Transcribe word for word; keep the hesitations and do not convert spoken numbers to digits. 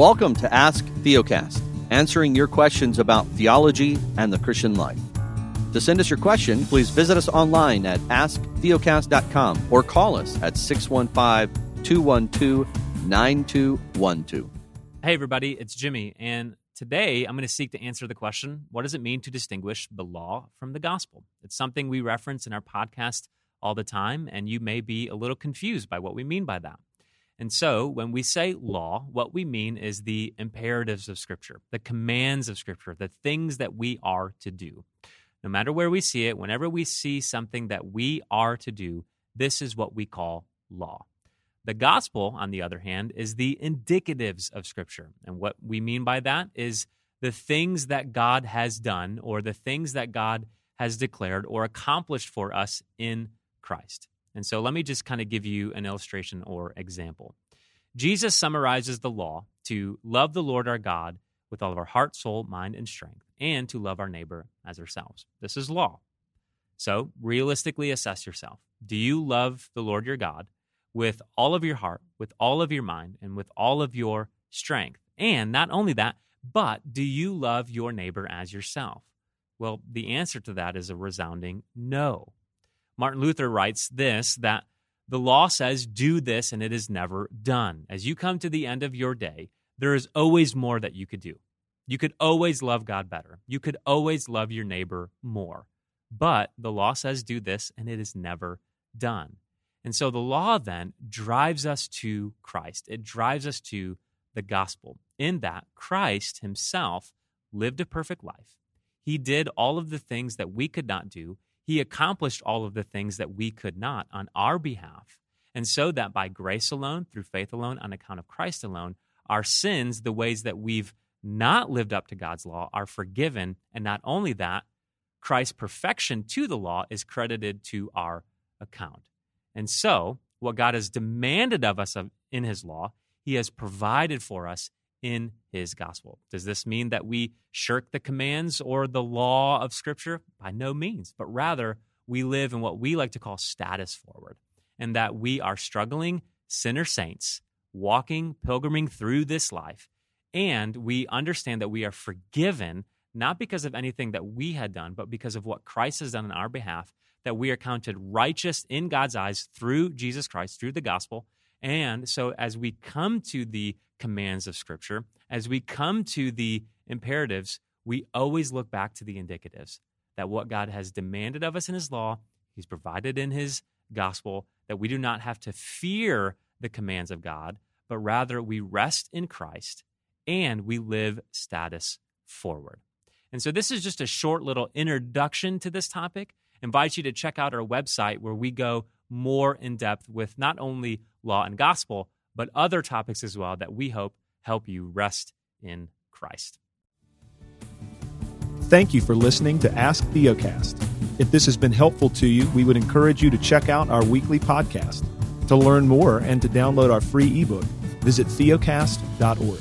Welcome to Ask Theocast, answering your questions about theology and the Christian life. To send us your question, please visit us online at ask theocast dot com or call us at six one five, two one two, nine two one two. Hey everybody, it's Jimmy, and today I'm going to seek to answer the question, what does it mean to distinguish the law from the gospel? It's something we reference in our podcast all the time, and you may be a little confused by what we mean by that. And so when we say law, what we mean is the imperatives of Scripture, the commands of Scripture, the things that we are to do. No matter where we see it, whenever we see something that we are to do, this is what we call law. The gospel, on the other hand, is the indicatives of Scripture. And what we mean by that is the things that God has done or the things that God has declared or accomplished for us in Christ. And so let me just kind of give you an illustration or example. Jesus summarizes the law to love the Lord our God with all of our heart, soul, mind, and strength, and to love our neighbor as ourselves. This is law. So realistically assess yourself. Do you love the Lord your God with all of your heart, with all of your mind, and with all of your strength? And not only that, but do you love your neighbor as yourself? Well, the answer to that is a resounding no. Martin Luther writes this, that the law says, do this, and it is never done. As you come to the end of your day, there is always more that you could do. You could always love God better. You could always love your neighbor more. But the law says, do this, and it is never done. And so the law then drives us to Christ. It drives us to the gospel, in that Christ himself lived a perfect life. He did all of the things that we could not do. He accomplished all of the things that we could not on our behalf. And so that by grace alone, through faith alone, on account of Christ alone, our sins, the ways that we've not lived up to God's law, are forgiven. And not only that, Christ's perfection to the law is credited to our account. And so what God has demanded of us in his law, he has provided for us in his gospel. Does this mean that we shirk the commands or the law of Scripture? By no means, but rather we live in what we like to call status forward, and that we are struggling sinner saints, walking, pilgriming through this life, and we understand that we are forgiven not because of anything that we had done, but because of what Christ has done on our behalf, that we are counted righteous in God's eyes through Jesus Christ, through the gospel. And so as we come to the commands of Scripture, as we come to the imperatives, we always look back to the indicatives, that what God has demanded of us in his law, he's provided in his gospel, that we do not have to fear the commands of God, but rather we rest in Christ and we live status forward. And so this is just a short little introduction to this topic. I invite you to check out our website where we go more in depth with not only law and gospel, but other topics as well that we hope help you rest in Christ. Thank you for listening to Ask Theocast. If this has been helpful to you, we would encourage you to check out our weekly podcast. To learn more and to download our free ebook, visit theocast dot org.